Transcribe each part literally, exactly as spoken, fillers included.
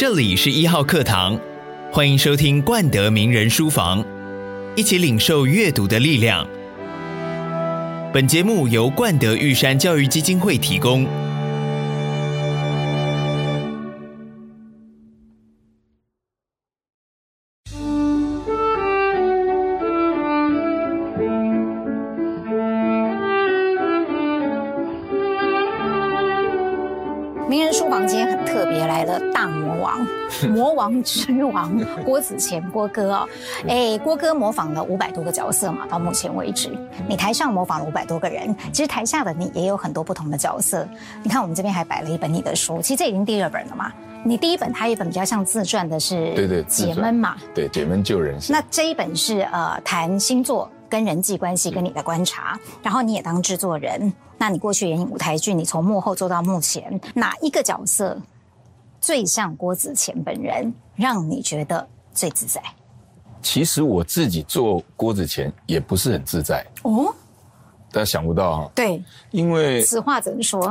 这里是一号课堂，欢迎收听冠德名人书房，一起领受阅读的力量。本节目由冠德玉山教育基金会提供。名人书房今天很特别，来了大魔王，魔王之王郭子乾郭哥哦，哎，郭哥模仿了五百多个角色嘛，到目前为止，你台上模仿了五百多个人，其实台下的你也有很多不同的角色。你看我们这边还摆了一本你的书，其实这已经第二本了嘛。你第一本还有一本比较像自传的是，对对，解闷嘛，对，解闷救人。那这一本是呃谈星座跟人际关系跟你的观察，然后你也当制作人。那你过去演绎舞台剧，你从幕后做到幕前，哪一个角色最像郭子乾本人，让你觉得最自在？其实我自己做郭子乾也不是很自在哦，大家想不到哈。对，因为此话怎说？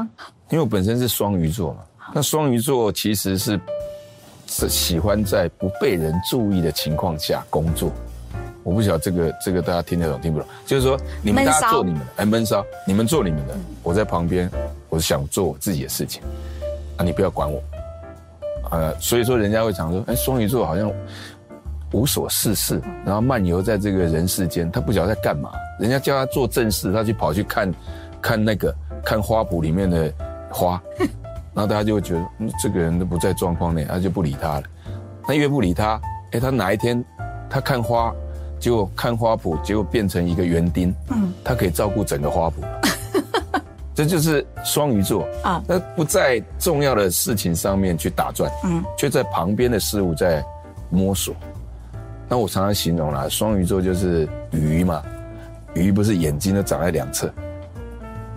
因为我本身是双鱼座嘛，那双鱼座其实是是喜欢在不被人注意的情况下工作。我不晓得这个这个大家听得懂听不懂，就是说你们大家做你们的，哎，闷骚，你们做你们的，我在旁边，我想做我自己的事情，啊，你不要管我，呃，所以说人家会常说，哎，双鱼座好像无所事事，然后漫游在这个人世间，他不晓得在干嘛，人家叫他做正事，他去跑去看看那个看花圃里面的花，然后大家就会觉得，嗯，这个人都不在状况内，他就不理他了，那越不理他，哎，他哪一天他看花。结果看花圃，结果变成一个园丁，嗯，他可以照顾整个花圃，这就是双鱼座啊。那不在重要的事情上面去打转，嗯，却在旁边的事物在摸索。那我常常形容啦，双鱼座就是鱼嘛，鱼不是眼睛都长在两侧，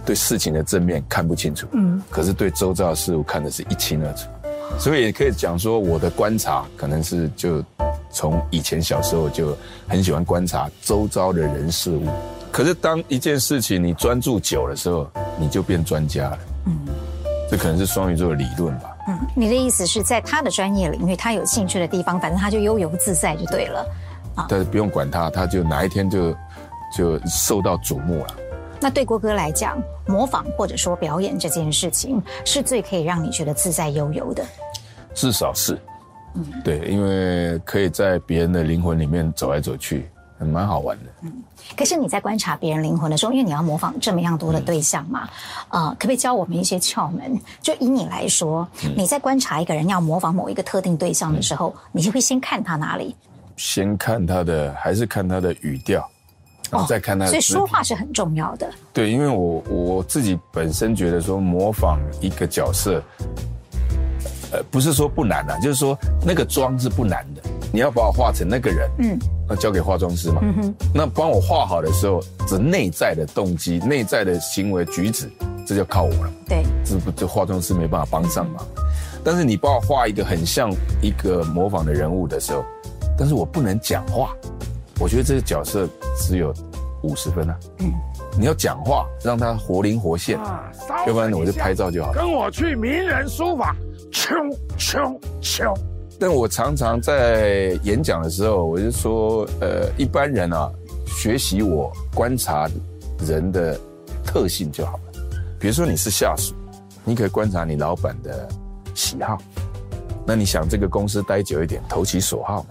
对事情的正面看不清楚，嗯，可是对周遭的事物看得是一清二楚。所以也可以讲说，我的观察可能是就从以前小时候就很喜欢观察周遭的人事物。可是当一件事情你专注久的时候，你就变专家了。嗯，这可能是双鱼座的理论吧。嗯，你的意思是在他的专业领域，他有兴趣的地方，反正他就悠游自在就对了。啊，但是不用管他，他就哪一天就就受到瞩目了。那对郭哥来讲，模仿或者说表演这件事情，是最可以让你觉得自在悠游的。至少是，嗯，对，因为可以在别人的灵魂里面走来走去，蛮好玩的。嗯，可是你在观察别人灵魂的时候，因为你要模仿这么样多的对象嘛，嗯，呃，可不可以教我们一些窍门？就以你来说，嗯，你在观察一个人要模仿某一个特定对象的时候，嗯，你就会先看他哪里？先看他的，还是看他的语调？然后再看他的，哦，所以说话是很重要的。对，因为我我自己本身觉得说模仿一个角色，呃，不是说不难啊，就是说那个妆是不难的，你要把我画成那个人，嗯，那交给化妆师嘛，嗯哼，那帮我画好的时候，这内在的动机、内在的行为举止，这就靠我了。对，这不这化妆师没办法帮上忙。但是你帮我画一个很像一个模仿的人物的时候，但是我不能讲话。我觉得这个角色只有五十分啊！嗯，你要讲话，让他活灵活现，啊，要不然我就拍照就好了。跟我去名人书房，冲冲冲！但我常常在演讲的时候，我就说，呃，一般人啊，学习我观察人的特性就好了。比如说你是下属，你可以观察你老板的喜好，那你想这个公司待久一点，投其所好嘛。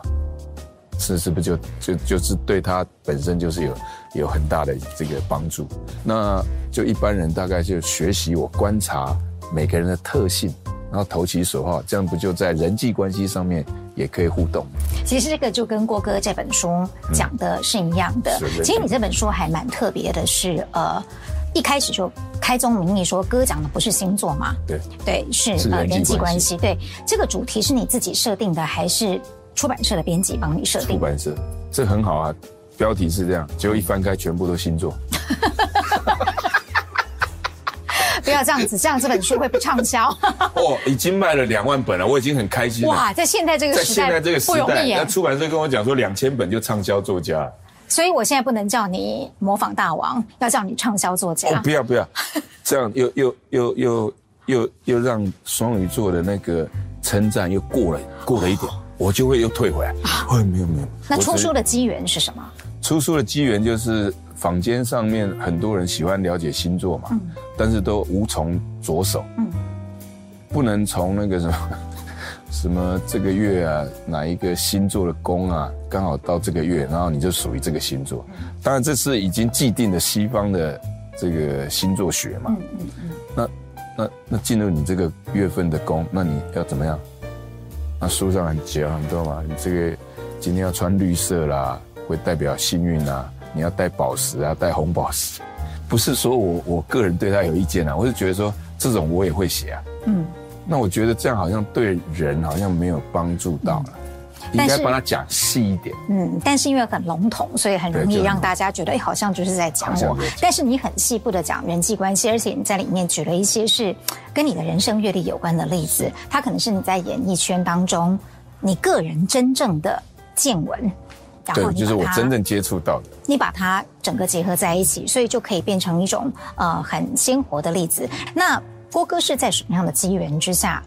是是不是就就就是对他本身就是有有很大的这个帮助？那就一般人大概就学习我观察每个人的特性，然后投其所好，这样不就在人际关系上面也可以互动？其实这个就跟郭哥这本书讲的是一样的。嗯，其实你这本书还蛮特别的是，是呃。一开始就开宗明义说，哥讲的不是星座嘛？对对，是呃人际关系。对，这个主题是你自己设定的，还是出版社的编辑帮你设定？出版社，这很好啊。标题是这样，结果一翻开全部都星座。不要这样子，这样这本书会不畅销。哦，已经卖了两万本了，我已经很开心了。哇，在现在这个时代，在现在这个时代，不容易。那出版社跟我讲说，两千本就畅销作家了。所以我现在不能叫你模仿大王，要叫你畅销作家。哦，不要不要，这样又又又又又又让双鱼座的那个称赞又过了过了一点，我就会又退回来。哎，没有没有。那出书的机缘是什么？出书的机缘就是坊间上面很多人喜欢了解星座嘛，嗯、但是都无从着手。嗯，不能从那个什么。 什么这个月啊，哪一个星座的宫啊，刚好到这个月，然后你就属于这个星座。当然，这是已经既定的西方的这个星座学嘛。嗯嗯嗯。那那那进入你这个月份的宫，那你要怎么样？那书上很教，你知道吗？你这个今天要穿绿色啦，会代表幸运啊。你要戴宝石啊，戴红宝石。不是说我我个人对他有意见啊，我是觉得说这种我也会写啊。嗯。 那我觉得这样好像对人好像没有帮助到了，应该帮他讲细一点。嗯，但是因为很笼统，所以很容易让大家觉得，哎，好像就是在讲我。但是你很细部的讲人际关系，而且你在里面举了一些是跟你的人生阅历有关的例子，它可能是你在演艺圈当中你个人真正的见闻。 对，就是我真正接触到的。你把它整个结合在一起，所以就可以变成一种呃很鲜活的例子。那郭哥是在什么样的机缘之下，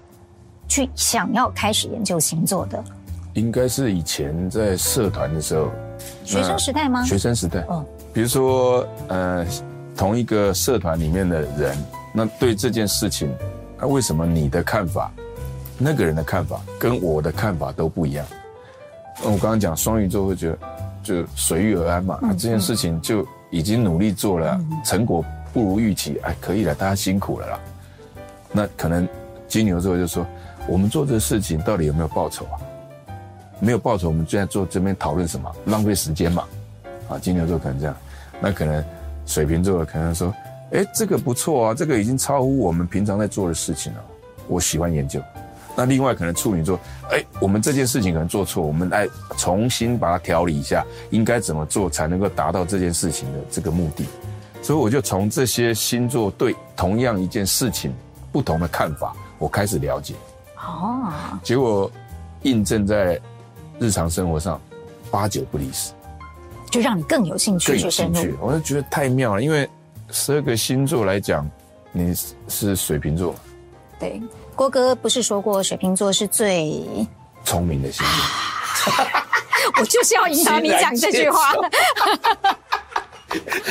去想要开始研究星座的？应该是以前在社团的时候，学生时代吗？学生时代，嗯、哦，比如说呃，同一个社团里面的人，那对这件事情，那、啊、为什么你的看法，那个人的看法跟我的看法都不一样？ 我刚刚讲双鱼座会觉得就随遇而安嘛，啊、这件事情就已经努力做了，嗯、成果不如预期，哎，可以了，大家辛苦了啦。那可能金牛座就说，我们做这事情到底有没有报酬啊？没有报酬，我们就在做这边讨论什么，浪费时间嘛。啊，金牛座可能这样，那可能水瓶座可能说，哎，这个不错啊，这个已经超乎我们平常在做的事情了，我喜欢研究。 那另外可能处女座，哎，我们这件事情可能做错，我们来重新把它调理一下，应该怎么做才能够达到这件事情的这个目的？所以我就从这些星座对同样一件事情不同的看法，我开始了解。哦，结果印证在日常生活上，八九不离十，就让你更有兴趣去深入。我就觉得太妙了，因为十二个星座来讲，你是水瓶座，对。 郭哥不是说过水瓶座是最聪明的星座，我就是要引导你讲这句话。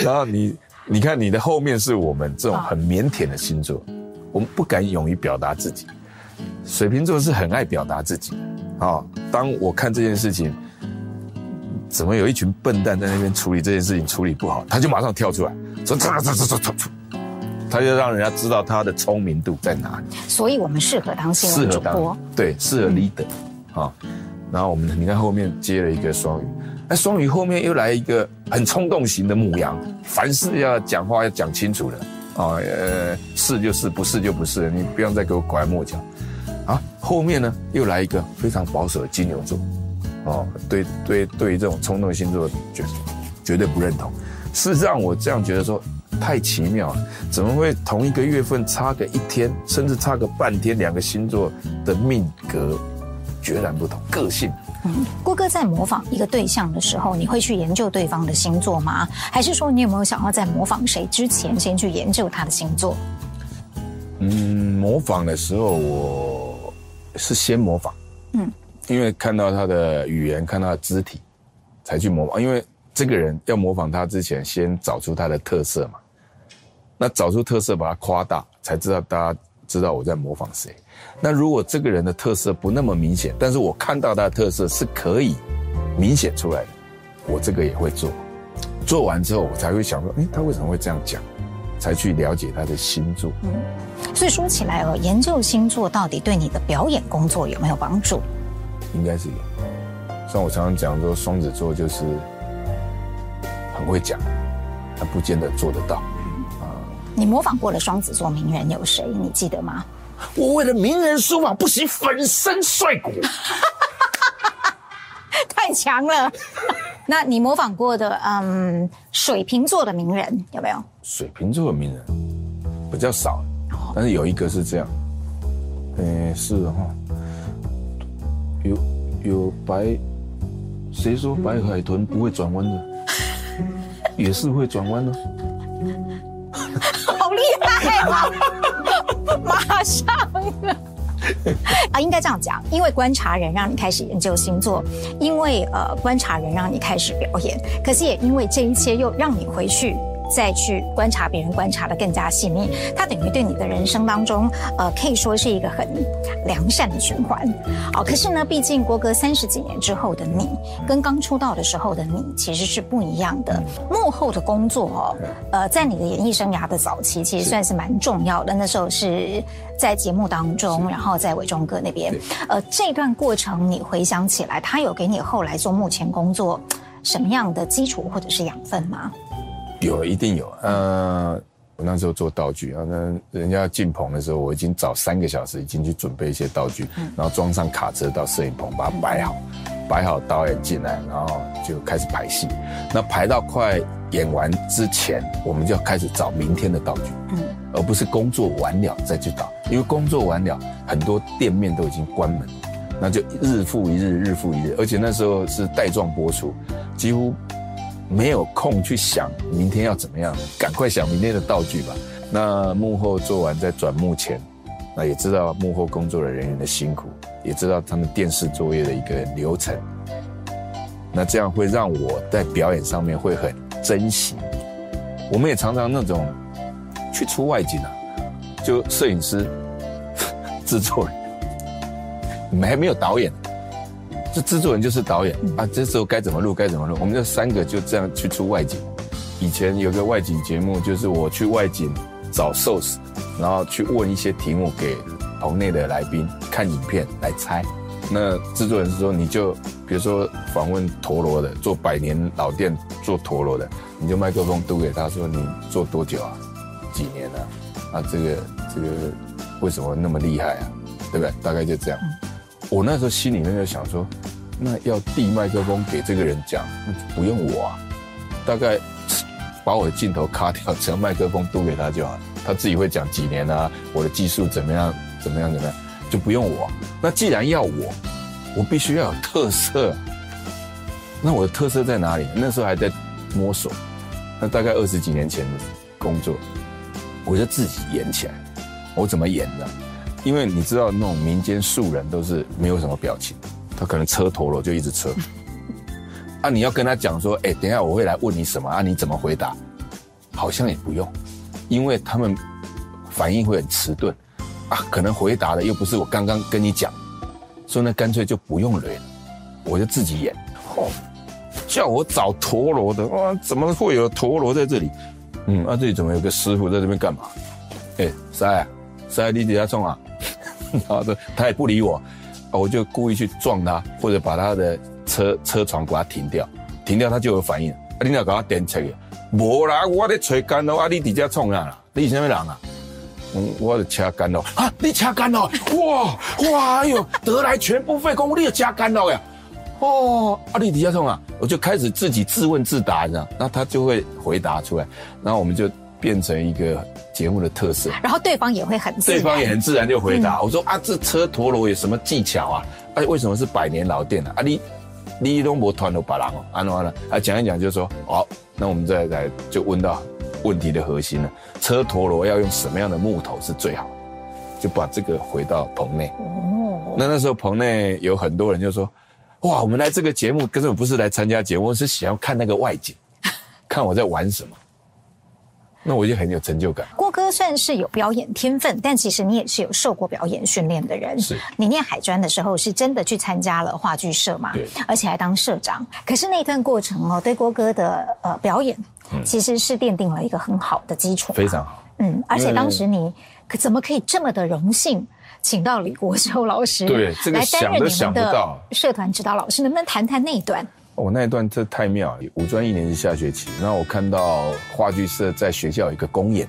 然后你，你看你的后面是我们这种很腼腆的星座，我们不敢勇于表达自己。水瓶座是很爱表达自己啊。当我看这件事情，怎么有一群笨蛋在那边处理这件事情处理不好，他就马上跳出来，说走走走走走走。 他就让人家知道他的聪明度在哪里，所以我们适合当新闻主播，对，适合 leader 啊。然后我们你看后面接了一个双鱼，那双鱼后面又来一个很冲动型的母羊，凡事要讲话要讲清楚的啊，呃，是就是，不是就不是，你不要再给我拐弯抹角啊。后面呢又来一个非常保守的金牛座，哦，对对对，这种冲动星座绝绝对不认同。事实上我这样觉得说。 太奇妙了，怎么会同一个月份差个一天，甚至差个半天？两个星座的命格决然不同，个性。嗯，郭哥在模仿一个对象的时候，你会去研究对方的星座吗？还是说你有没有想要在模仿谁之前先去研究他的星座？嗯，模仿的时候我是先模仿，嗯，因为看到他的语言，看到他的肢体，才去模仿。因为这个人要模仿他之前，先找出他的特色嘛。 那找出特色，把它夸大，才知道大家知道我在模仿谁。那如果这个人的特色不那么明显，但是我看到他的特色是可以明显出来的，我这个也会做。做完之后，我才会想说，哎，他为什么会这样讲？才去了解他的星座。嗯，所以说起来哦，研究星座到底对你的表演工作有没有帮助？应该是有。像我常常讲说，双子座就是很会讲，但不见得做得到。 你模仿过的双子座名人有谁？你记得吗？我为了名人书法不惜粉身碎骨，太强了。那你模仿过的，嗯，水瓶座的名人有没有？水瓶座的名人比较少，但是有一个是这样，嗯，是哈、哦，有有白，谁说白海豚不会转弯的？也是会转弯的。 好厉害啊！马上啊，应该这样讲，因为观察人让你开始研究星座，因为呃观察人让你开始表演，可是也因为这一切又让你回去再去观察别人，观察得更加细腻，它等于对你的人生当中，呃，可以说是一个很良善的循环。哦，可是呢，毕竟国隔三十几年之后的你，跟刚出道的时候的你其实是不一样的。幕后的工作哦，呃，在你的演艺生涯的早期，其实算是蛮重要的。那时候是在节目当中，然后在伟忠哥那边，呃，这段过程你回想起来，他有给你后来做幕前工作什么样的基础或者是养分吗？有，一定有。呃，我那时候做道具啊，那人家进棚的时候，我已经早三个小时已经去准备一些道具，嗯、然后装上卡车到摄影棚把它摆好，摆好导演进来，然后就开始排戏。那排到快演完之前，我们就要开始找明天的道具，嗯，而不是工作完了再去找，因为工作完了很多店面都已经关门，那就日复一日，日复一日，而且那时候是带状播出，几乎没有空去想明天要怎么样，赶快想明天的道具吧。那幕后做完再转幕前，那也知道幕后工作的人员的辛苦，也知道他们电视作业的一个流程。那这样会让我在表演上面会很珍惜。我们也常常那种去出外景啊，就摄影师、制作人，你们还没有导演。这制作人就是导演啊，这时候该怎么录该怎么录，我们就三个就这样去出外景。以前有个外景节目，就是我去外景找 source， 然后去问一些题目给棚内的来宾看影片来猜。那制作人是说，你就比如说访问陀螺的，做百年老店做陀螺的，你就麦克风丢给他说，你做多久啊？几年啊？啊，这个这个为什么那么厉害啊？对不对？大概就这样。我那时候心里面就想说，那要递麦克风给这个人讲，不用我啊，大概把我的镜头卡掉，只要麦克风丢给他就好了，他自己会讲几年啊，我的技术怎么样，怎么样，怎么样，就不用我啊。那既然要我，我必须要有特色。那我的特色在哪里？那时候还在摸索，那大概二十几年前的工作，我就自己演起来，我怎么演呢？因为你知道那种民间素人都是没有什么表情，他可能车陀螺就一直车，啊，你要跟他讲说，哎，等一下我会来问你什么啊，你怎么回答？好像也不用，因为他们反应会很迟钝，啊，可能回答的又不是我刚刚跟你讲，所以那干脆就不用雷了，我就自己演。哦，叫我找陀螺的，哇，怎么会有陀螺在这里？嗯，啊，这里怎么有个师傅在这边干嘛？哎，塞啊，塞你底下冲啊！然后他也不理我，我就故意去撞他，或者把他的车车床给他停掉，停掉他就有反应。啊，你要给他点出去，无啦，我在吹干咯，啊，你底下创啥啦？你什么人啊？嗯，我就车干咯。啊，你车干咯？哇哇，哎呦，得来全不费工夫，你就车干咯呀？哦，啊，你底下创啊？我就开始自己自问自答，这样，那他就会回答出来，然后我们就变成一个节目的特色，然后对方也会很自然，对方也很自然就回答。嗯、我说啊，这车陀螺有什么技巧啊？哎、啊，为什么是百年老店啊？啊，你你都没团都把人哦，安完了啊，讲一讲就说好，那我们再来就问到问题的核心了，车陀螺要用什么样的木头是最好的？就把这个回到棚内。哦，那那时候棚内有很多人就说，哇，我们来这个节目根本不是来参加节目，我是想要看那个外景，看我在玩什么。那我就很有成就感。郭哥算是有表演天分，但其实你也是有受过表演训练的人。是，你念海专的时候是真的去参加了话剧社嘛？对，而且还当社长。可是那段过程哦，对郭哥的呃表演，其实是奠定了一个很好的基础。非常好。嗯，而且当时你怎么可以这么的荣幸，请到李国修老师对这个想都想不到社团指导老师，能不能谈谈那一段？我、哦、那一段这太妙了，五专一年级下学期，然后我看到话剧社在学校有一个公演，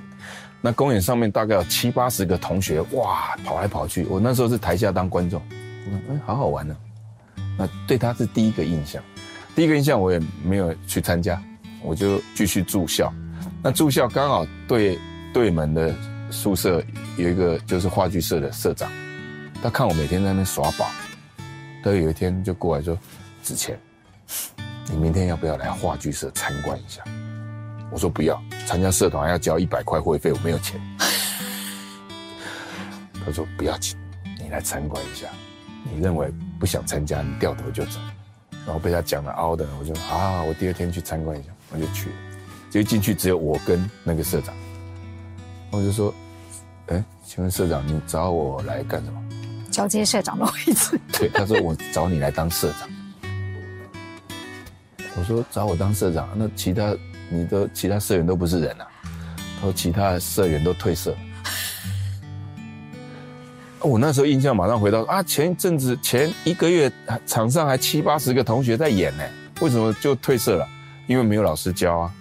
那公演上面大概有七八十个同学，哇，跑来跑去，我那时候是台下当观众，哎，好好玩啊。那对他是第一个印象，第一个印象我也没有去参加，我就继续住校。那住校刚好对对门的宿舍有一个就是话剧社的社长，他看我每天在那边耍宝，他有一天就过来说，子乾，你明天要不要来话剧社参观一下？我说不要，参加社团要交一百块会费，我没有钱。他说不要紧，你来参观一下。你认为不想参加，你掉头就走。然后被他讲了凹的，我就啊，我第二天去参观一下，我就去了。结果进去只有我跟那个社长，我就说，哎，请问社长，你找我来干什么？交接社长的位置。对，他说我找你来当社长。我说找我当社长，那其他你的其他社员都不是人啊。他说其他社员都退社。我那时候印象马上回到啊，前一阵子前一个月场上还七八十个同学在演呢，为什么就退社了？因为没有老师教啊，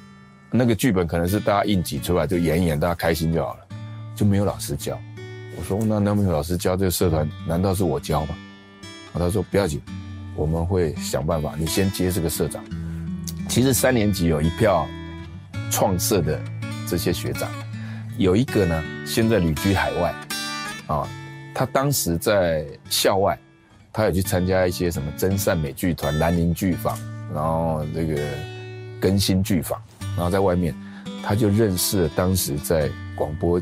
那个剧本可能是大家硬挤出来就演一演，大家开心就好了，就没有老师教。我说那那没有老师教这个社团，难道是我教吗？他说不要紧，我们会想办法，你先接这个社长。其实三年级有一票创社的这些学长，有一个呢现在旅居海外啊。他当时在校外，他也去参加一些什么真善美剧团、兰陵剧坊，然后这个更新剧坊，然后在外面，他就认识了当时在广播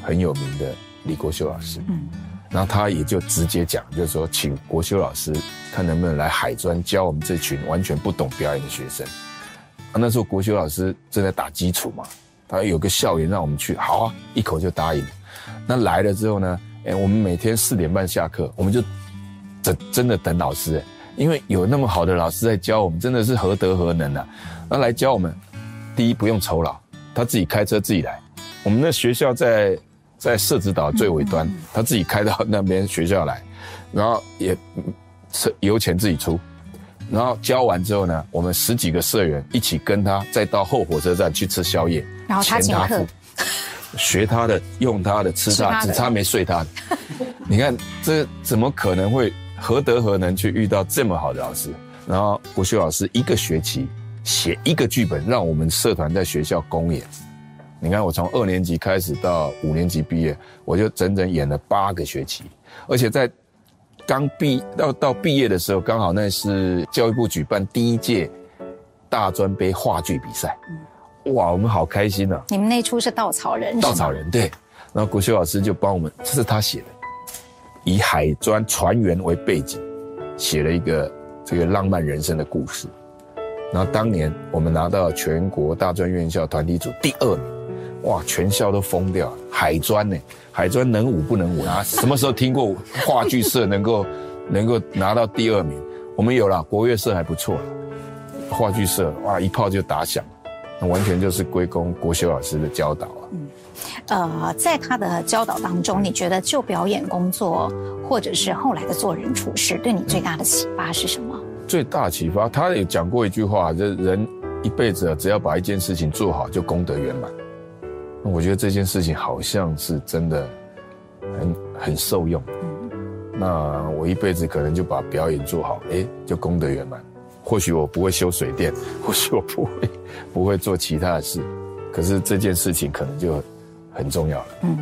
很有名的李国修老师。嗯，然后他也就直接讲，就是说请国修老师看能不能来海专教我们这群完全不懂表演的学生。啊，那时候国修老师正在打基础嘛，他有个校园让我们去，好啊，一口就答应。那来了之后呢？哎，我们每天四点半下课，我们就真真的等老师，因为有那么好的老师在教我们，真的是何德何能啊！那来教我们，第一不用酬劳，他自己开车自己来。我们那学校在在社子岛最尾端，他自己开到那边学校来，然后也油钱自己出。然后教完之后呢，我们十几个社员一起跟他再到后火车站去吃宵夜，然后他请客。学他的，用他的，吃他的，只差没睡他的。你看，这怎么可能会何德何能去遇到这么好的老师？然后国修老师一个学期写一个剧本，让我们社团在学校公演。你看，我从二年级开始到五年级毕业，我就整整演了八个学期。而且在刚毕到到毕业的时候，刚好那是教育部举办第一届大专杯话剧比赛。哇，我们好开心啊！你们那出是稻草人，稻草人对。然后国修老师就帮我们，这是他写的，以海专船员为背景，写了一个这个浪漫人生的故事。然后当年我们拿到全国大专院校团体组第二名，哇，全校都疯掉了。海专呢，海专能舞不能舞啊？什么时候听过话剧社能够能够拿到第二名？我们有啦，国乐社还不错了，话剧社哇一炮就打响。那完全就是归功国修老师的教导啊。嗯，呃，在他的教导当中，你觉得就表演工作，或者是后来的做人处事，对你最大的启发是什么？最大启发，他有讲过一句话，就人一辈子只要把一件事情做好，就功德圆满。那我觉得这件事情好像是真的很很受用。嗯，那我一辈子可能就把表演做好，哎，就功德圆满。或许我不会修水电，或许我不会不会做其他的事，可是这件事情可能就很重要了。嗯，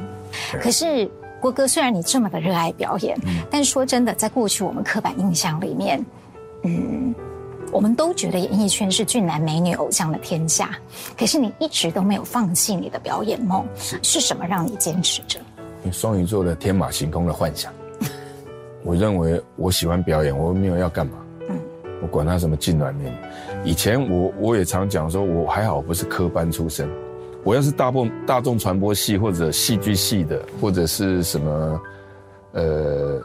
可是郭哥，虽然你这么的热爱表演，嗯，但说真的，在过去我们刻板印象里面，嗯，我们都觉得演艺圈是俊男美女偶像的天下，可是你一直都没有放弃你的表演梦，是, 是什么让你坚持着？双鱼座的天马行空的幻想，我认为我喜欢表演，我没有要干嘛。我管他什么近男美女，以前我我也常讲说，我还好不是科班出身，我要是大众大众传播系或者戏剧系的，或者是什么，呃，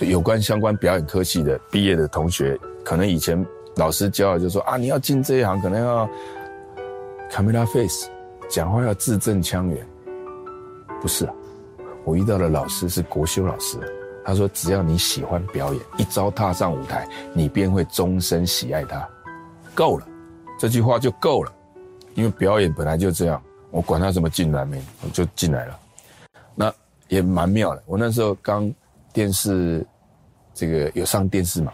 有关相关表演科系的毕业的同学，可能以前老师教的就说啊，你要进这一行，可能要 camera face， 讲话要字正腔圆，不是啊，我遇到的老师是国修老师。他说：“只要你喜欢表演，一朝踏上舞台，你便会终身喜爱它。够了，这句话就够了，因为表演本来就这样。我管他什么进来没，我就进来了。那也蛮妙的。我那时候刚电视，这个有上电视嘛，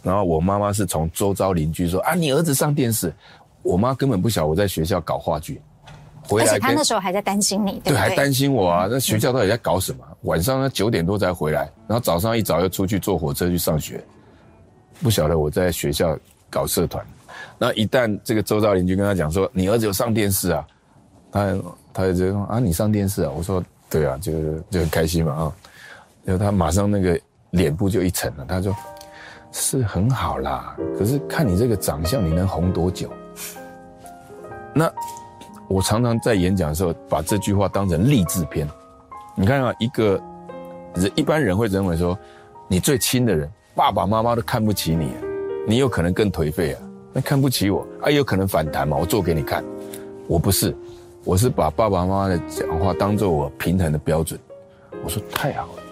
然后我妈妈是从周遭邻居说啊，你儿子上电视。我妈根本不晓得我在学校搞话剧。”而且他那时候还在担心你， 对, 对, 对，还担心我啊！那学校到底在搞什么？嗯，晚上呢九点多才回来，然后早上一早又出去坐火车去上学，不晓得我在学校搞社团。那一旦这个周遭邻居跟他讲说：“你儿子有上电视啊！”他他就说：“啊，你上电视啊！”我说：“对啊，就就很开心嘛啊。”然后他马上那个脸部就一沉了，他说是很好啦，可是看你这个长相，你能红多久？那我常常在演讲的时候把这句话当成励志篇。你看啊，一个人一般人会认为说，你最亲的人，爸爸妈妈都看不起你，你有可能更颓废啊。那看不起我啊，有可能反弹嘛，我做给你看。我不是，我是把爸爸妈妈的讲话当作我平衡的标准。我说太好了，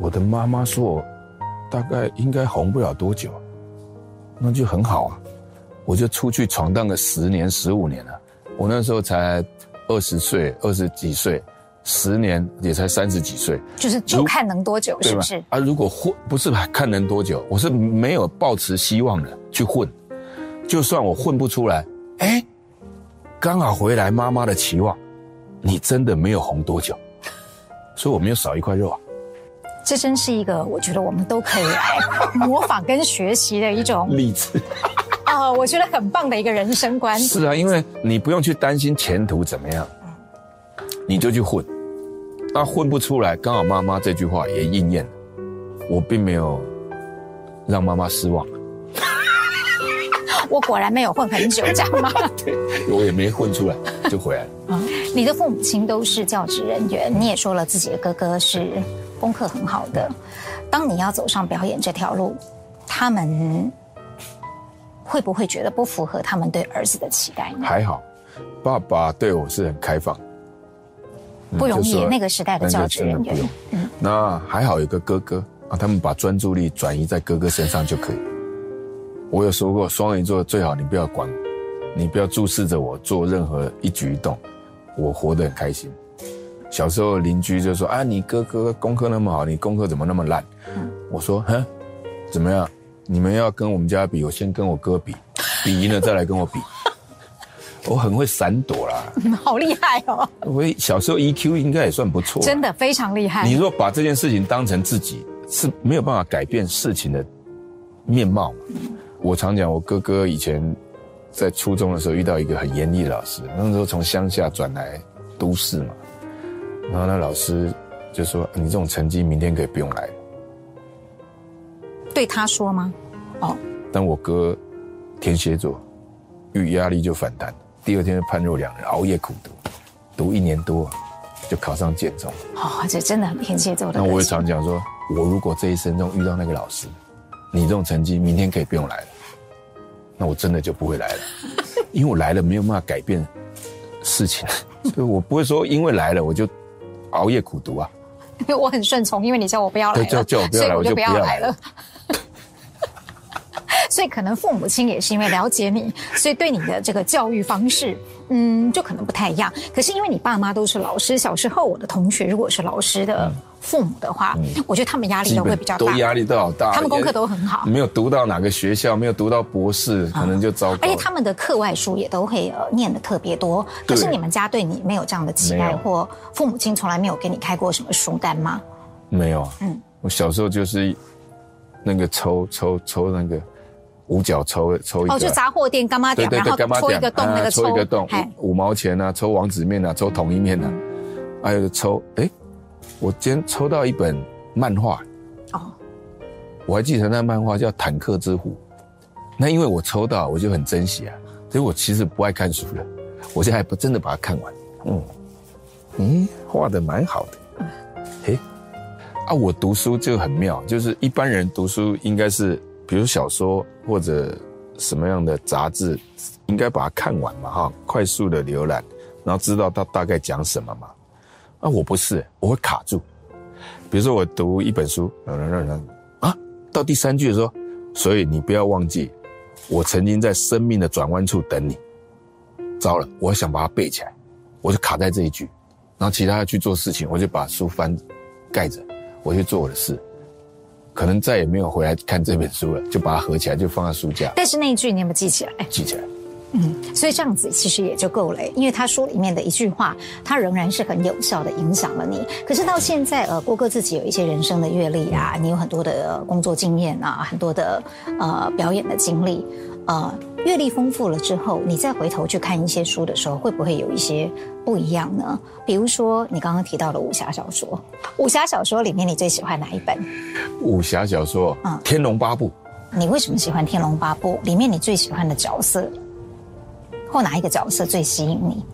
我的妈妈说我大概应该红不了多久，那就很好啊。我就出去闯荡了十年、十五年了。我那时候才二十岁、二十几岁，十年也才三十几岁，就是就看能多久，是不是？啊，如果混不是看能多久，我是没有抱持希望的去混，就算我混不出来，哎。刚好回来妈妈的期望，你真的没有红多久，所以我没有少一块肉啊。这真是一个我觉得我们都可以来模仿跟学习的一种例子啊、呃，我觉得很棒的一个人生观。是啊，因为你不用去担心前途怎么样，你就去混，那混不出来，刚好妈妈这句话也应验了，我并没有让妈妈失望。我果然没有混很久，这样吗？对，我也没混出来，就回来了。啊，你的父母亲都是教职人员，你也说了自己的哥哥是功课很好的。当你要走上表演这条路，他们会不会觉得不符合他们对儿子的期待呢？还好，爸爸对我是很开放，不容易。那个时代的教职人员，嗯，那还好有个哥哥啊，他们把专注力转移在哥哥身上就可以。我有说过，双鱼座最好你不要管，你不要注视着我做任何一举一动，我活得很开心。小时候邻居就说：“啊，你哥哥功课那么好，你功课怎么那么烂？”嗯、我说：“哼，怎么样？你们要跟我们家比，我先跟我哥比，比赢了再来跟我比。我很会闪躲啦，嗯、好厉害哦！我小时候 E Q 应该也算不错，真的非常厉害。你若把这件事情当成自己，是没有办法改变事情的面貌。”我常讲，我哥哥以前在初中的时候遇到一个很严厉的老师，那时候从乡下转来都市嘛，然后那老师就说：“你这种成绩明天可以不用来了。”对他说吗？哦。但我哥天蝎座，遇压力就反弹，第二天就判若两人，熬夜苦读，读一年多就考上建中。哦，这真的很天蝎座的。那我也常讲说，我如果这一生中遇到那个老师，你这种成绩明天可以不用来了，那我真的就不会来了，因为我来了没有办法改变事情，所以我不会说因为来了我就熬夜苦读啊。因为我很顺从，因为你叫我不要来了，叫叫我不要来，我就不要来了。所以可能父母亲也是因为了解你，所以对你的这个教育方式，嗯，就可能不太一样。可是因为你爸妈都是老师，小时候我的同学如果是老师的父母的话，嗯、我觉得他们压力都会比较大，都压力都好大。他们功课都很好，没有读到哪个学校，没有读到博士，可能就糟糕。嗯、而且他们的课外书也都会呃念的特别多。可是你们家对你没有这样的期待，或父母亲从来没有给你开过什么书单吗？没有啊。嗯，我小时候就是那个抽抽抽那个。五角抽抽一个哦，就杂货店干妈点，然后戳一个洞，那个抽一个洞，五毛钱啊，抽王子面啊，抽统一面啊，还有抽哎，我今天抽到一本漫画哦，我还记得那漫画叫《坦克之虎》，那因为我抽到我就很珍惜啊，所以我其实不爱看书了，我现在还不真的把它看完，嗯，咦，画的蛮好的，哎，啊，我读书就很妙，就是一般人读书应该是。比如小说或者什么样的杂志，应该把它看完嘛，哈，快速的浏览，然后知道它大概讲什么嘛。啊，我不是，我会卡住。比如说我读一本书，啊，到第三句的时候，所以你不要忘记，我曾经在生命的转弯处等你。糟了，我想把它背起来，我就卡在这一句，然后其他要去做事情，我就把书翻盖着，我去做我的事。可能再也没有回来看这本书了，就把它合起来，就放在书架。但是那一句你有没有记起来？记起来。嗯，所以这样子其实也就够了，因为他书里面的一句话，它仍然是很有效的影响了你。可是到现在，呃，郭哥自己有一些人生的阅历啊，你有很多的工作经验啊，很多的呃表演的经历，呃，阅历丰富了之后，你再回头去看一些书的时候，会不会有一些不一样呢？比如说你刚刚提到的武侠小说，武侠小说里面你最喜欢哪一本？武侠小说，嗯，《天龙八部》。你为什么喜欢《天龙八部》？里面你最喜欢的角色，或哪一个角色最吸引你？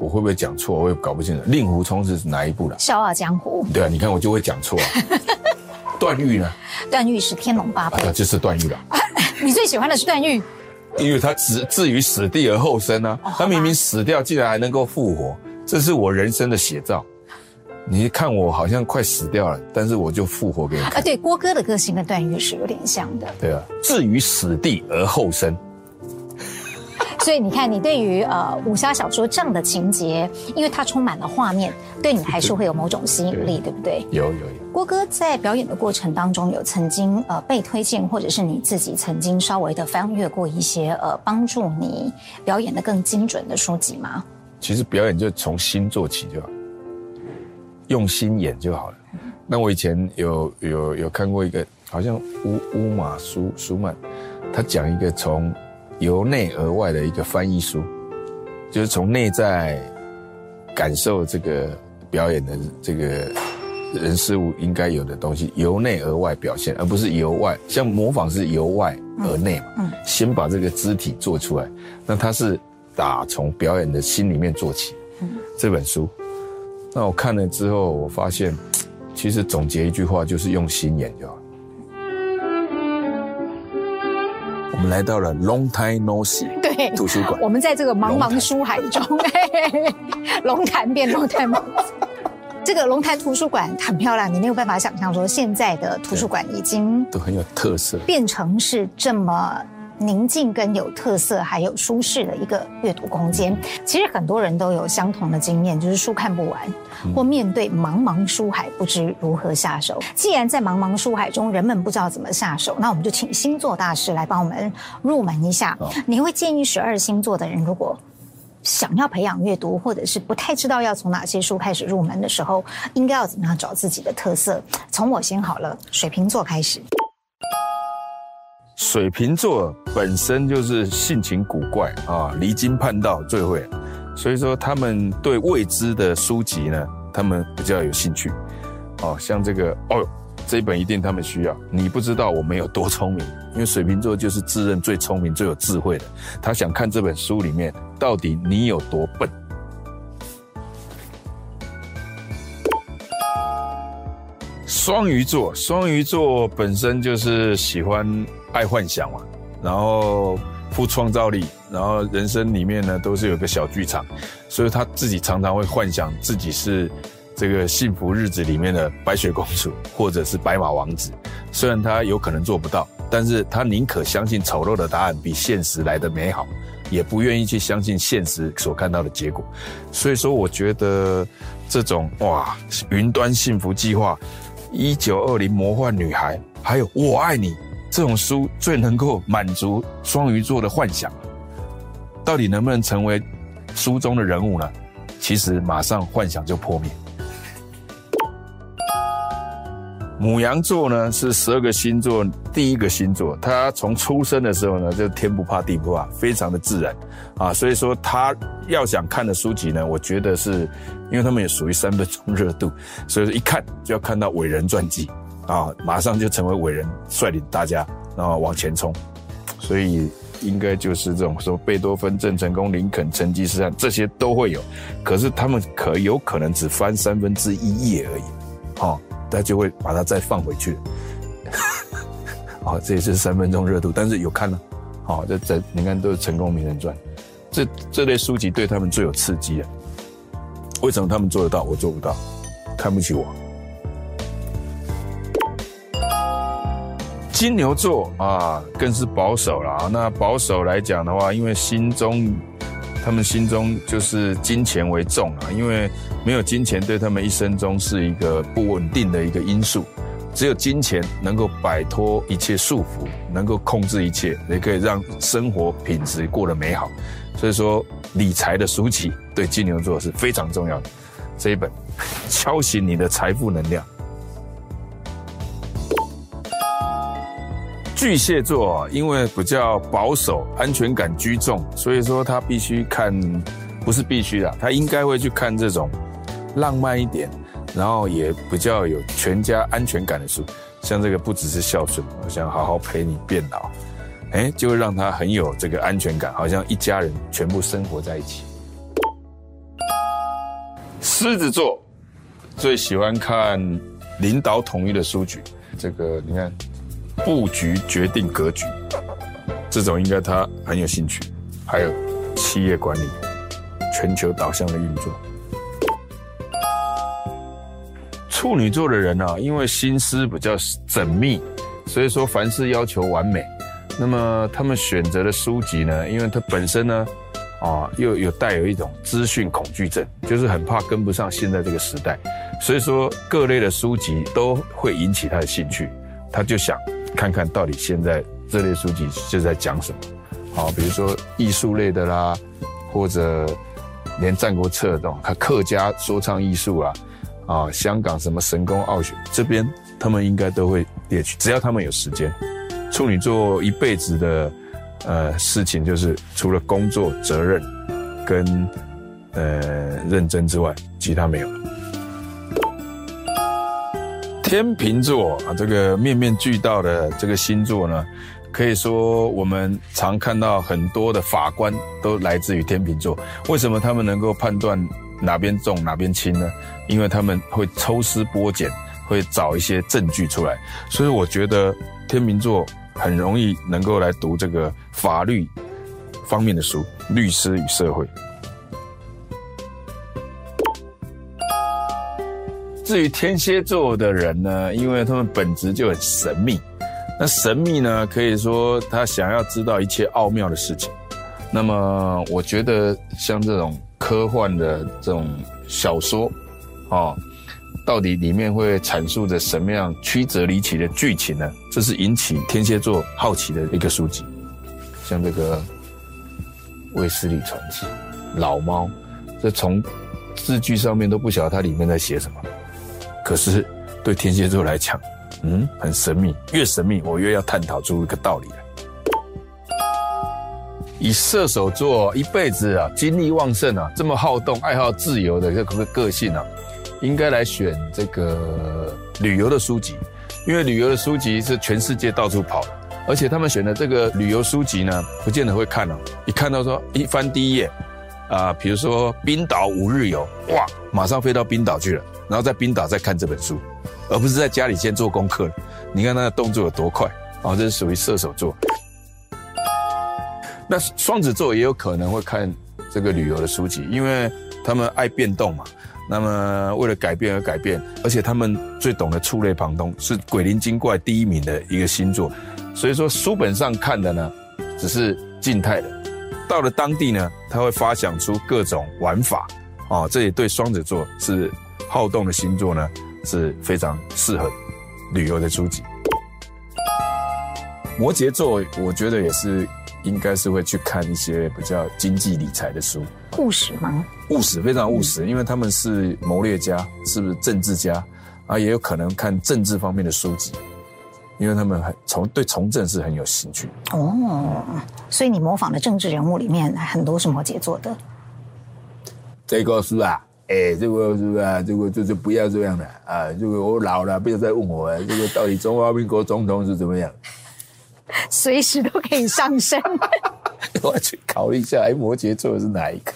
我会不会讲错？我也搞不清楚，《令狐冲》是哪一部了？《笑傲江湖》。对啊，你看我就会讲错、啊。段誉呢？段誉是《天龙八部》啊，就是段誉了、啊。你最喜欢的是段誉？因为他置置于死地而后生啊，他明明死掉，竟然还能够复活，这是我人生的写照。你看我好像快死掉了，但是我就复活给你看。啊，对，郭哥的个性跟段誉是有点像的。对啊，置于死地而后生。所以你看，你对于呃武侠小说这样的情节，因为它充满了画面，对你还是会有某种吸引力， 对, 对不对？有有有。郭哥在表演的过程当中，有曾经呃被推荐，或者是你自己曾经稍微的翻阅过一些呃帮助你表演的更精准的书籍吗？其实表演就从心做起就好，用心演就好了。那我以前有有有看过一个，好像乌乌马苏苏曼，他讲一个从由内而外的一个翻译书，就是从内在感受这个表演的这个人事物应该有的东西，由内而外表现，而不是由外，像模仿是由外而内嘛，嗯嗯、先把这个肢体做出来。那它是打从表演的心里面做起。嗯、这本书，那我看了之后，我发现其实总结一句话就是用心演就好了。我们来到了 Long Time No See 对图书馆，我们在这个茫茫书海中，龙潭变 Long Time No See。 这个龙潭图书馆很漂亮，你没有办法想象说现在的图书馆已经都很有特色，变成是这么宁静跟有特色还有舒适的一个阅读空间。其实很多人都有相同的经验，就是书看不完，或面对茫茫书海不知如何下手。既然在茫茫书海中人们不知道怎么下手，那我们就请星座大师来帮我们入门一下。你会建议十二星座的人，如果想要培养阅读，或者是不太知道要从哪些书开始入门的时候，应该要怎么样找自己的特色？从我先好了，水瓶座开始。水瓶座本身就是性情古怪啊，离经叛道最会，所以说他们对未知的书籍呢，他们比较有兴趣。哦，像这个哦，这一本一定他们需要。你不知道我们有多聪明，因为水瓶座就是自认最聪明、最有智慧的。他想看这本书里面到底你有多笨。双鱼座，双鱼座本身就是喜欢爱幻想嘛，然后富创造力，然后人生里面呢都是有个小剧场，所以他自己常常会幻想自己是这个幸福日子里面的白雪公主或者是白马王子，虽然他有可能做不到，但是他宁可相信丑陋的答案比现实来得美好，也不愿意去相信现实所看到的结果。所以说我觉得这种哇云端幸福计划、一九二零魔幻女孩，还有我爱你这种书最能够满足双鱼座的幻想。到底能不能成为书中的人物呢？其实马上幻想就破灭。牡羊座呢是十二个星座第一个星座，他从出生的时候呢就天不怕地不怕，非常的自然啊，所以说他要想看的书籍呢，我觉得是因为他们也属于三分钟热度，所以说一看就要看到伟人传记啊，马上就成为伟人，率领大家然后往前冲。所以应该就是这种说贝多芬、郑成功、林肯、成吉思汗这些都会有，可是他们可有可能只翻三分之一页而已啊，他就会把它再放回去。好，这也是三分钟热度，但是有看了、啊。好、哦，这这你看都是成功名人传，这这类书籍对他们最有刺激了。为什么他们做得到，我做不到？看不起我。金牛座啊，更是保守啦。那保守来讲的话，因为心中。他们心中就是金钱为重啊，因为没有金钱对他们一生中是一个不稳定的一个因素，只有金钱能够摆脱一切束缚，能够控制一切，也可以让生活品质过得美好。所以说理财的书籍对金牛座是非常重要的。这一本敲醒你的财富能量。巨蟹座因为比较保守，安全感居重，所以说他必须看，不是必须啦，他应该会去看这种浪漫一点，然后也比较有全家安全感的书，像这个不只是孝顺，我想好好陪你变老，哎，就会让他很有这个安全感，好像一家人全部生活在一起。狮子座最喜欢看领导统一的书局，这个你看，布局决定格局，这种应该他很有兴趣。还有企业管理，全球导向的运作。处女座的人啊，因为心思比较缜密，所以说凡事要求完美。那么他们选择的书籍呢，因为他本身呢，啊，又有带有一种资讯恐惧症，就是很怕跟不上现在这个时代，所以说各类的书籍都会引起他的兴趣，他就想看看到底现在这类书籍是在讲什么。好，比如说艺术类的啦，或者连战国策这种客家说唱艺术啦，啊，香港什么神功傲雪，这边他们应该都会列举，只要他们有时间。处女座一辈子的呃事情就是除了工作责任跟呃认真之外，其他没有了。天秤座啊，这个面面俱到的这个星座呢，可以说我们常看到很多的法官都来自于天秤座。为什么他们能够判断哪边重哪边轻呢？因为他们会抽丝剥茧，会找一些证据出来。所以我觉得天秤座很容易能够来读这个法律方面的书，律师与社会。至于天蝎座的人呢，因为他们本质就很神秘，那神秘呢，可以说他想要知道一切奥妙的事情。那么我觉得像这种科幻的这种小说哦，到底里面会阐述着什么样曲折离奇的剧情呢？这是引起天蝎座好奇的一个书籍，像这个《卫斯理传奇》《老猫》，这从字句上面都不晓得它里面在写什么，可是对天蝎座来讲，嗯，很神秘，越神秘我越要探讨出一个道理来。以射手座一辈子啊，精力旺盛啊，这么好动，爱好自由的这个个性啊，应该来选这个旅游的书籍，因为旅游的书籍是全世界到处跑的，而且他们选的这个旅游书籍呢，不见得会看哦，一看到说一翻第一页，啊、呃，比如说冰岛五日游，哇，马上飞到冰岛去了，然后在冰岛再看这本书，而不是在家里先做功课了。你看他的动作有多快啊、哦！这是属于射手座。那双子座也有可能会看这个旅游的书籍，因为他们爱变动嘛。那么为了改变而改变，而且他们最懂得触类旁通，是鬼灵精怪第一名的一个星座。所以说书本上看的呢，只是静态的，到了当地呢，他会发想出各种玩法啊、哦，这也对双子座是好动的星座呢，是非常适合旅游的书籍。摩羯座我觉得也是应该是会去看一些比较经济理财的书，务实吗？务实，非常务实，因为他们是谋略家，是不是政治家啊？也有可能看政治方面的书籍，因为他们很从对从政是很有兴趣哦。所以你模仿的政治人物里面很多是摩羯座的。这个书啊，哎，这个书啊，这个就是不要这样了啊！这个我老了，不要再问我了，这个到底中华民国总统是怎么样？随时都可以上升。我要去考虑一下，哎，摩羯座是哪一个？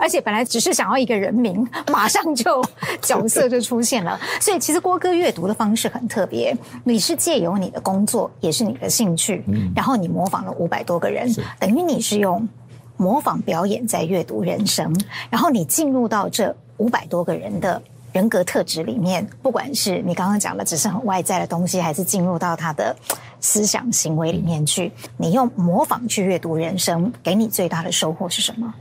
而且本来只是想要一个人名，马上就角色就出现了。所以其实郭哥阅读的方式很特别，你是借由你的工作，也是你的兴趣，嗯、然后你模仿了五百多个人，等于你是用模仿表演在阅读人生，然后你进入到这五百多个人的人格特质里面，不管是你刚刚讲的只是很外在的东西，还是进入到他的思想行为里面去，你用模仿去阅读人生，给你最大的收获是什么？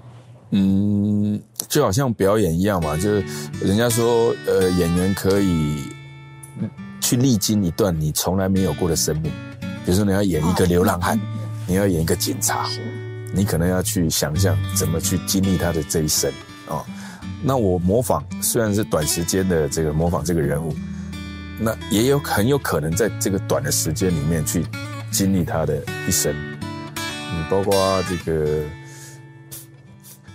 嗯，就好像表演一样嘛，就是人家说呃演员可以去历经一段你从来没有过的生命，比如说你要演一个流浪汉，哦、你要演一个警察，你可能要去想象怎么去经历他的这一生啊。哦那我模仿虽然是短时间的这个模仿这个人物，那也有很有可能在这个短的时间里面去经历他的一生。你包括这个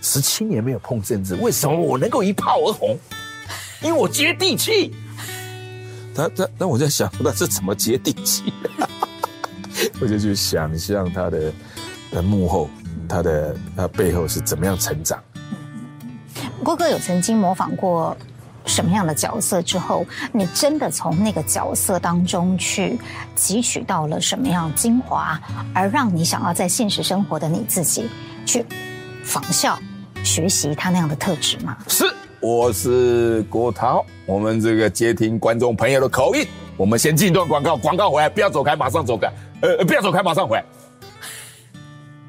十七年没有碰政治，为什么我能够一炮而红？因为我接地气。他他那我在想，他是怎么接地气的？我就去想象他的呃幕后，他的他背后是怎么样成长。郭哥有曾经模仿过什么样的角色之后，你真的从那个角色当中去汲取到了什么样精华，而让你想要在现实生活的你自己去仿效学习他那样的特质吗？是，我是郭涛。我们这个接听观众朋友的口音，我们先进一段广告，广告回来不要走开，马上走开，呃，不要走开，马上回来。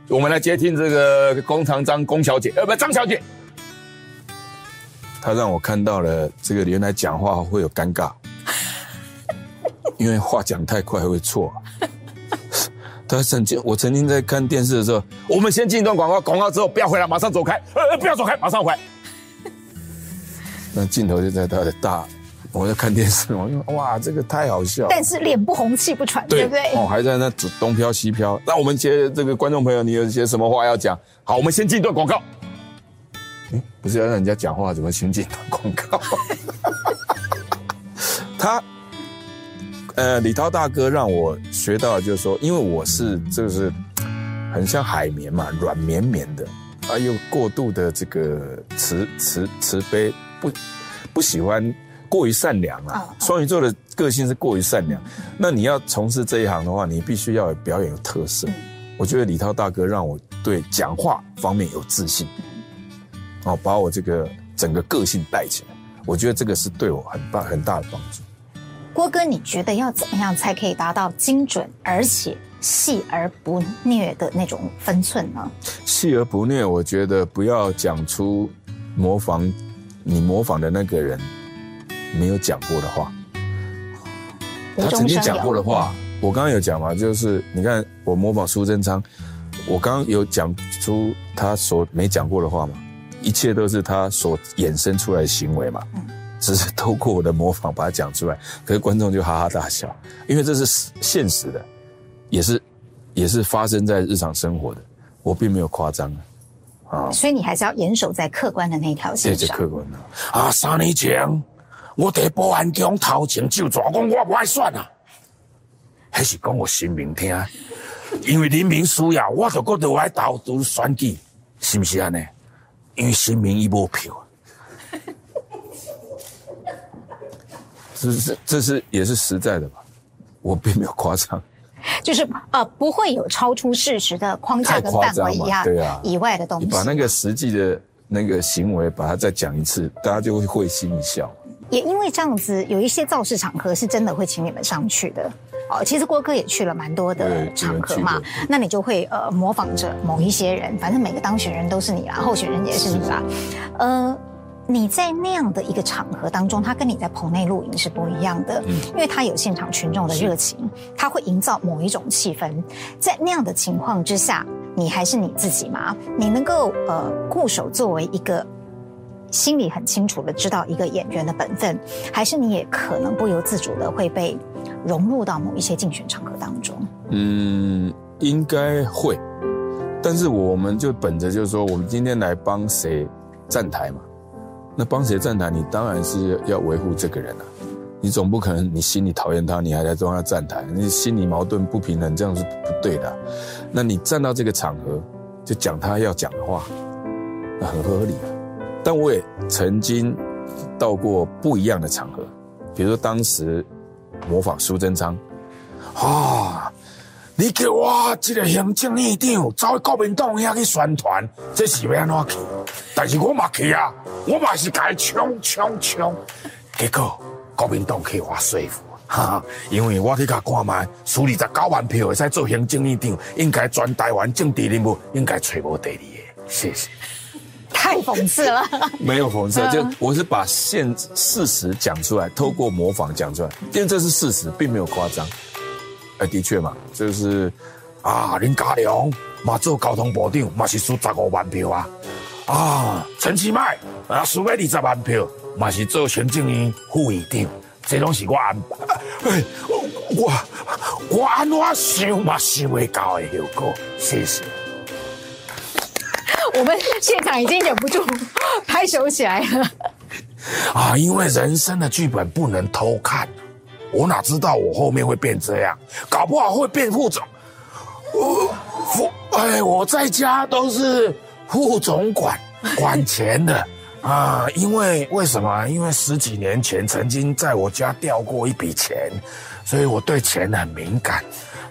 我们来接听这个龚长张龚小姐，呃，不，张小姐。他让我看到了这个原来讲话会有尴尬，因为话讲太快会错。他曾经，我曾经在看电视的时候，我们先进一段广告，广告之后不要回来，马上走开，呃，不要走开，马上回来。那镜头就在他的大，我在看电视，我就哇，这个太好笑了。但是脸不红气不喘，对不对？哦，还在那东飘西飘。那我们接这个观众朋友，你有些什么话要讲？好，我们先进一段广告。嗯，不是要让人家讲话，怎么先进一段广告？他，呃，李涛大哥让我学到的就是说，因为我是就是很像海绵嘛，软绵绵的，啊，又过度的这个慈慈慈悲，不不喜欢过于善良啊。双鱼座的个性是过于善良，那你要从事这一行的话，你必须要有表演有特色。我觉得李涛大哥让我对讲话方面有自信。哦，把我这个整个个性带起来，我觉得这个是对我很大很大的帮助。郭哥，你觉得要怎么样才可以达到精准而且细而不虐的那种分寸呢？细而不虐，我觉得不要讲出模仿你模仿的那个人没有讲过的话。他曾经讲过的话，我刚刚有讲嘛，就是你看我模仿苏贞昌，我刚刚有讲出他所没讲过的话嘛。一切都是他所衍生出来的行为嘛，只是透过我的模仿把它讲出来，可是观众就哈哈大笑，因为这是现实的，也是也是发生在日常生活的，我并没有夸张啊。所以你还是要严守在客观的那条线上。对，客观的啊。三年前我在保安局头前就抓讲我不爱选啊，那是讲我人民听，因为人民需要，我就搁在我投资选举，是不是安尼？因为新民一波票，这是这是也是实在的吧？我并没有夸张，就是呃不会有超出事实的框架跟范围一样，对啊，以外的东西。你把那个实际的那个行为把它再讲一次，大家就会会心一笑。也因为这样子，有一些造势场合是真的会请你们上去的。哦，其实郭哥也去了蛮多的场合嘛，那你就会呃模仿着某一些人，反正每个当选人都是你啦，候选人也是你啦。呃，你在那样的一个场合当中，他跟你在棚内录影是不一样的，嗯，因为他有现场群众的热情，他会营造某一种气氛。在那样的情况之下，你还是你自己嘛？你能够呃固守作为一个心里很清楚的知道一个演员的本分，还是你也可能不由自主的会被融入到某一些竞选场合当中？嗯，应该会，但是我们就本着就是说，我们今天来帮谁站台嘛，那帮谁站台，你当然是要维护这个人啊，你总不可能你心里讨厌他，你还在帮他站台，你心里矛盾不平衡，这样是不对的啊。那你站到这个场合，就讲他要讲的话，那很合理啊。但我也曾经到过不一样的场合，比如说当时模仿苏贞昌，啊，你叫我这个行政院长走去国民党遐去宣传，这是要安怎去？但是我嘛去啊，我嘛是该冲冲冲，结果国民党去我说服，哈哈，因为我去甲看卖，输二十九万票会使做行政院长，应该全台湾政治人物应该找无第二个，谢谢。太讽刺了。没有讽刺，就我是把现事实讲出来，透过模仿讲出来，因为这是事实，并没有夸张。哎，的确嘛，就是啊，林佳龙嘛做交通部长嘛是输十五万票啊，啊，陈其迈啊输了二十万票嘛是做行政院副院长，这拢是我安排，我我安怎想嘛想袂到的效果，谢谢。我们现场已经忍不住拍手起来了。啊，因为人生的剧本不能偷看，我哪知道我后面会变这样，搞不好会变副总。我我哎，我在家都是副总管管钱的。啊，因为为什么？因为十几年前曾经在我家掉过一笔钱，所以我对钱很敏感。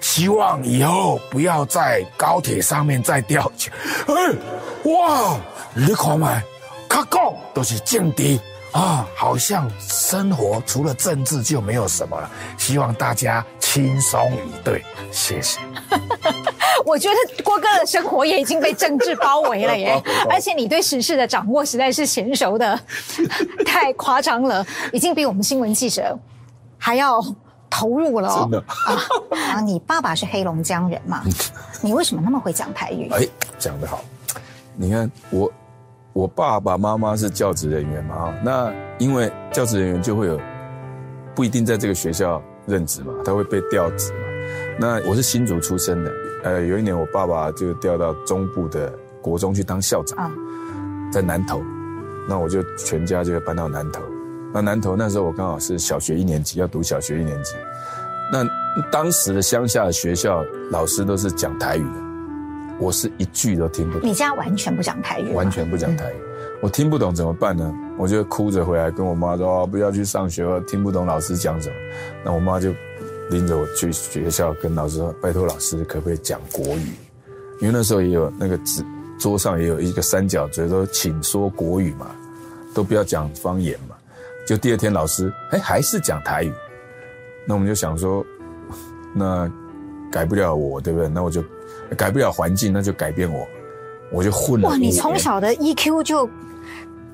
希望以后不要在高铁上面再掉钱。哎、欸，哇！你看嘛，他讲都是政治啊，好像生活除了政治就没有什么了。希望大家轻松以对，谢谢。我觉得郭哥的生活也已经被政治包围了耶，而且你对时事的掌握实在是娴熟的太夸张了，已经比我们新闻记者还要投入了、哦。真的啊，你爸爸是黑龙江人嘛？你为什么那么会讲台语？哎，讲得好。你看我，我爸爸妈妈是教职人员嘛，那因为教职人员就会有不一定在这个学校任职嘛，他会被调职嘛。那我是新竹出生的。呃，有一年我爸爸就调到中部的国中去当校长，在南投，那我就全家就搬到南投。那南投那时候我刚好是小学一年级，要读小学一年级。那当时的乡下的学校老师都是讲台语的，我是一句都听不懂。你家完全不讲台语？完全不讲台语，我听不懂怎么办呢？我就哭着回来跟我妈说：“哦，不要去上学了，听不懂老师讲什么。”那我妈就拎着我去学校跟老师说：“拜托老师，可不可以讲国语？”因为那时候也有那个纸桌上也有一个三角锥，说请说国语嘛，都不要讲方言嘛。就第二天老师哎、欸、还是讲台语，那我们就想说，那改不了我对不对？那我就改不了环境，那就改变我，我就混了。哇，你从小的 E Q 就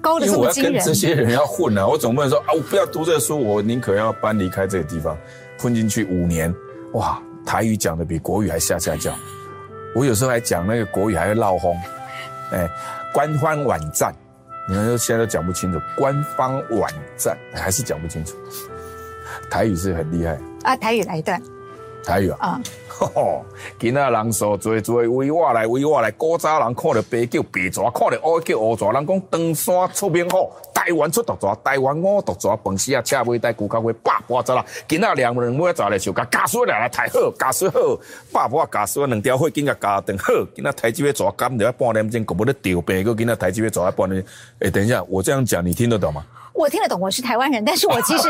高得这么惊人！因为我要跟这些人要混啊，我总不能说啊我不要读这个书，我宁可要搬离开这个地方。混进去五年，哇，台语讲的比国语还下下叫，我有时候还讲那个国语还会落风，哎，官方网站，你看现在都讲不清楚，官方网站还是讲不清楚，台语是很厉害啊，台语来一段，台语啊，啊、嗯，吼，今仔人数多多，为我来为我来，古早人看到白叫白蛇，看到乌叫乌蛇，人讲登山出名好。台湾出毒蛇，台湾五毒蛇，螃蟹啊，赤尾带骨头花，百八十啦。今仔两两尾蛇来就甲加水来来抬好，加水好，百八加水两条火筋甲加断好。今仔抬几尾蛇干了，半点钟，搞不得掉病。个今仔抬几尾蛇，半点。哎，等一下，我这样讲你听得懂吗？我听得懂，我是台湾人，但是我其实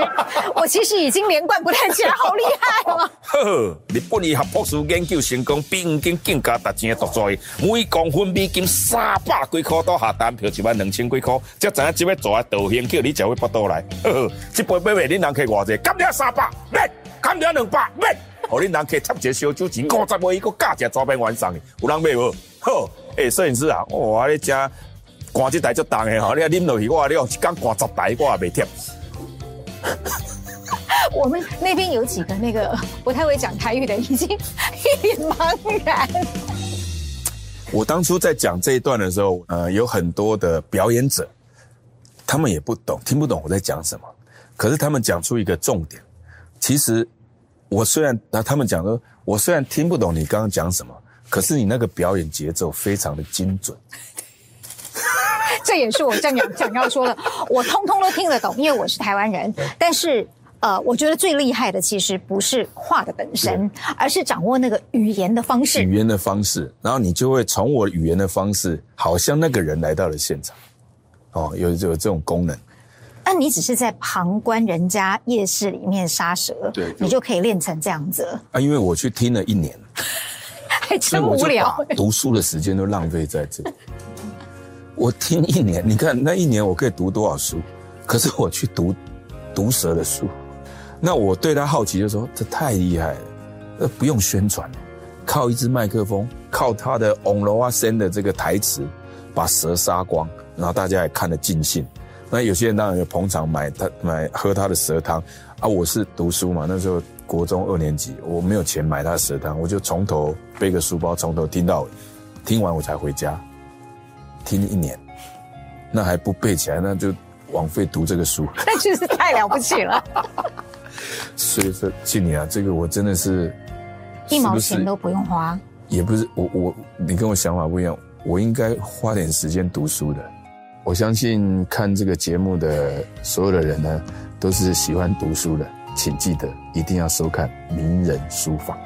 我其实已经连贯不太起来，好厉害哦！呵，日本医学博士研究成功，比黄金更加值钱的毒蛇，每公分美金三百几块到下单票一万两千几块，才知影即尾蛇。道歉叫你才会巴肚来，呵呵，这杯买卖恁人客偌济，减了三百，免；减了两百，免。互恁人客插一个烧酒钱五十块，伊佫加只抓饼完送哩，有人买无？好，诶、欸，摄影师啊，哇，你遮掼这台足重的吼，你啊拎落去，我你用一工掼十台，我也袂忝。我们那边有几个那个不太会讲台语的，已经一脸茫然。我当初在讲这一段的时候，呃，有很多的表演者。他们也不懂，听不懂我在讲什么，可是他们讲出一个重点。其实，我虽然他们讲说，我虽然听不懂你刚刚讲什么，可是你那个表演节奏非常的精准。这也是我正要想要说的，我通通都听得懂，因为我是台湾人。但是，呃，我觉得最厉害的其实不是话的本身，而是掌握那个语言的方式。语言的方式，然后你就会从我语言的方式，好像那个人来到了现场。哦，有有这种功能。那你只是在旁观人家夜市里面杀蛇，对，你就可以练成这样子啊！因为我去听了一年，还真无聊。读书的时间都浪费在这。我听一年，你看那一年我可以读多少书？可是我去读毒蛇的书，那我对他好奇就说：这太厉害了，呃，不用宣传，靠一支麦克风，靠他的“翁罗啊森”的这个台词，把蛇杀光。然后大家也看得尽兴，那有些人当然有捧场买他买喝他的蛇汤啊！我是读书嘛，那时候国中二年级，我没有钱买他的蛇汤，我就从头背个书包从头听到尾，听完我才回家，听一年，那还不背起来，那就枉费读这个书，那真是太了不起了。所以说去你啊，这个我真的是一毛钱都不用花，也不是我我你跟我想法不一样，我应该花点时间读书的。我相信看这个节目的所有的人呢，都是喜欢读书的，请记得一定要收看《名人书房》。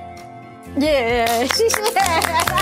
耶，谢谢。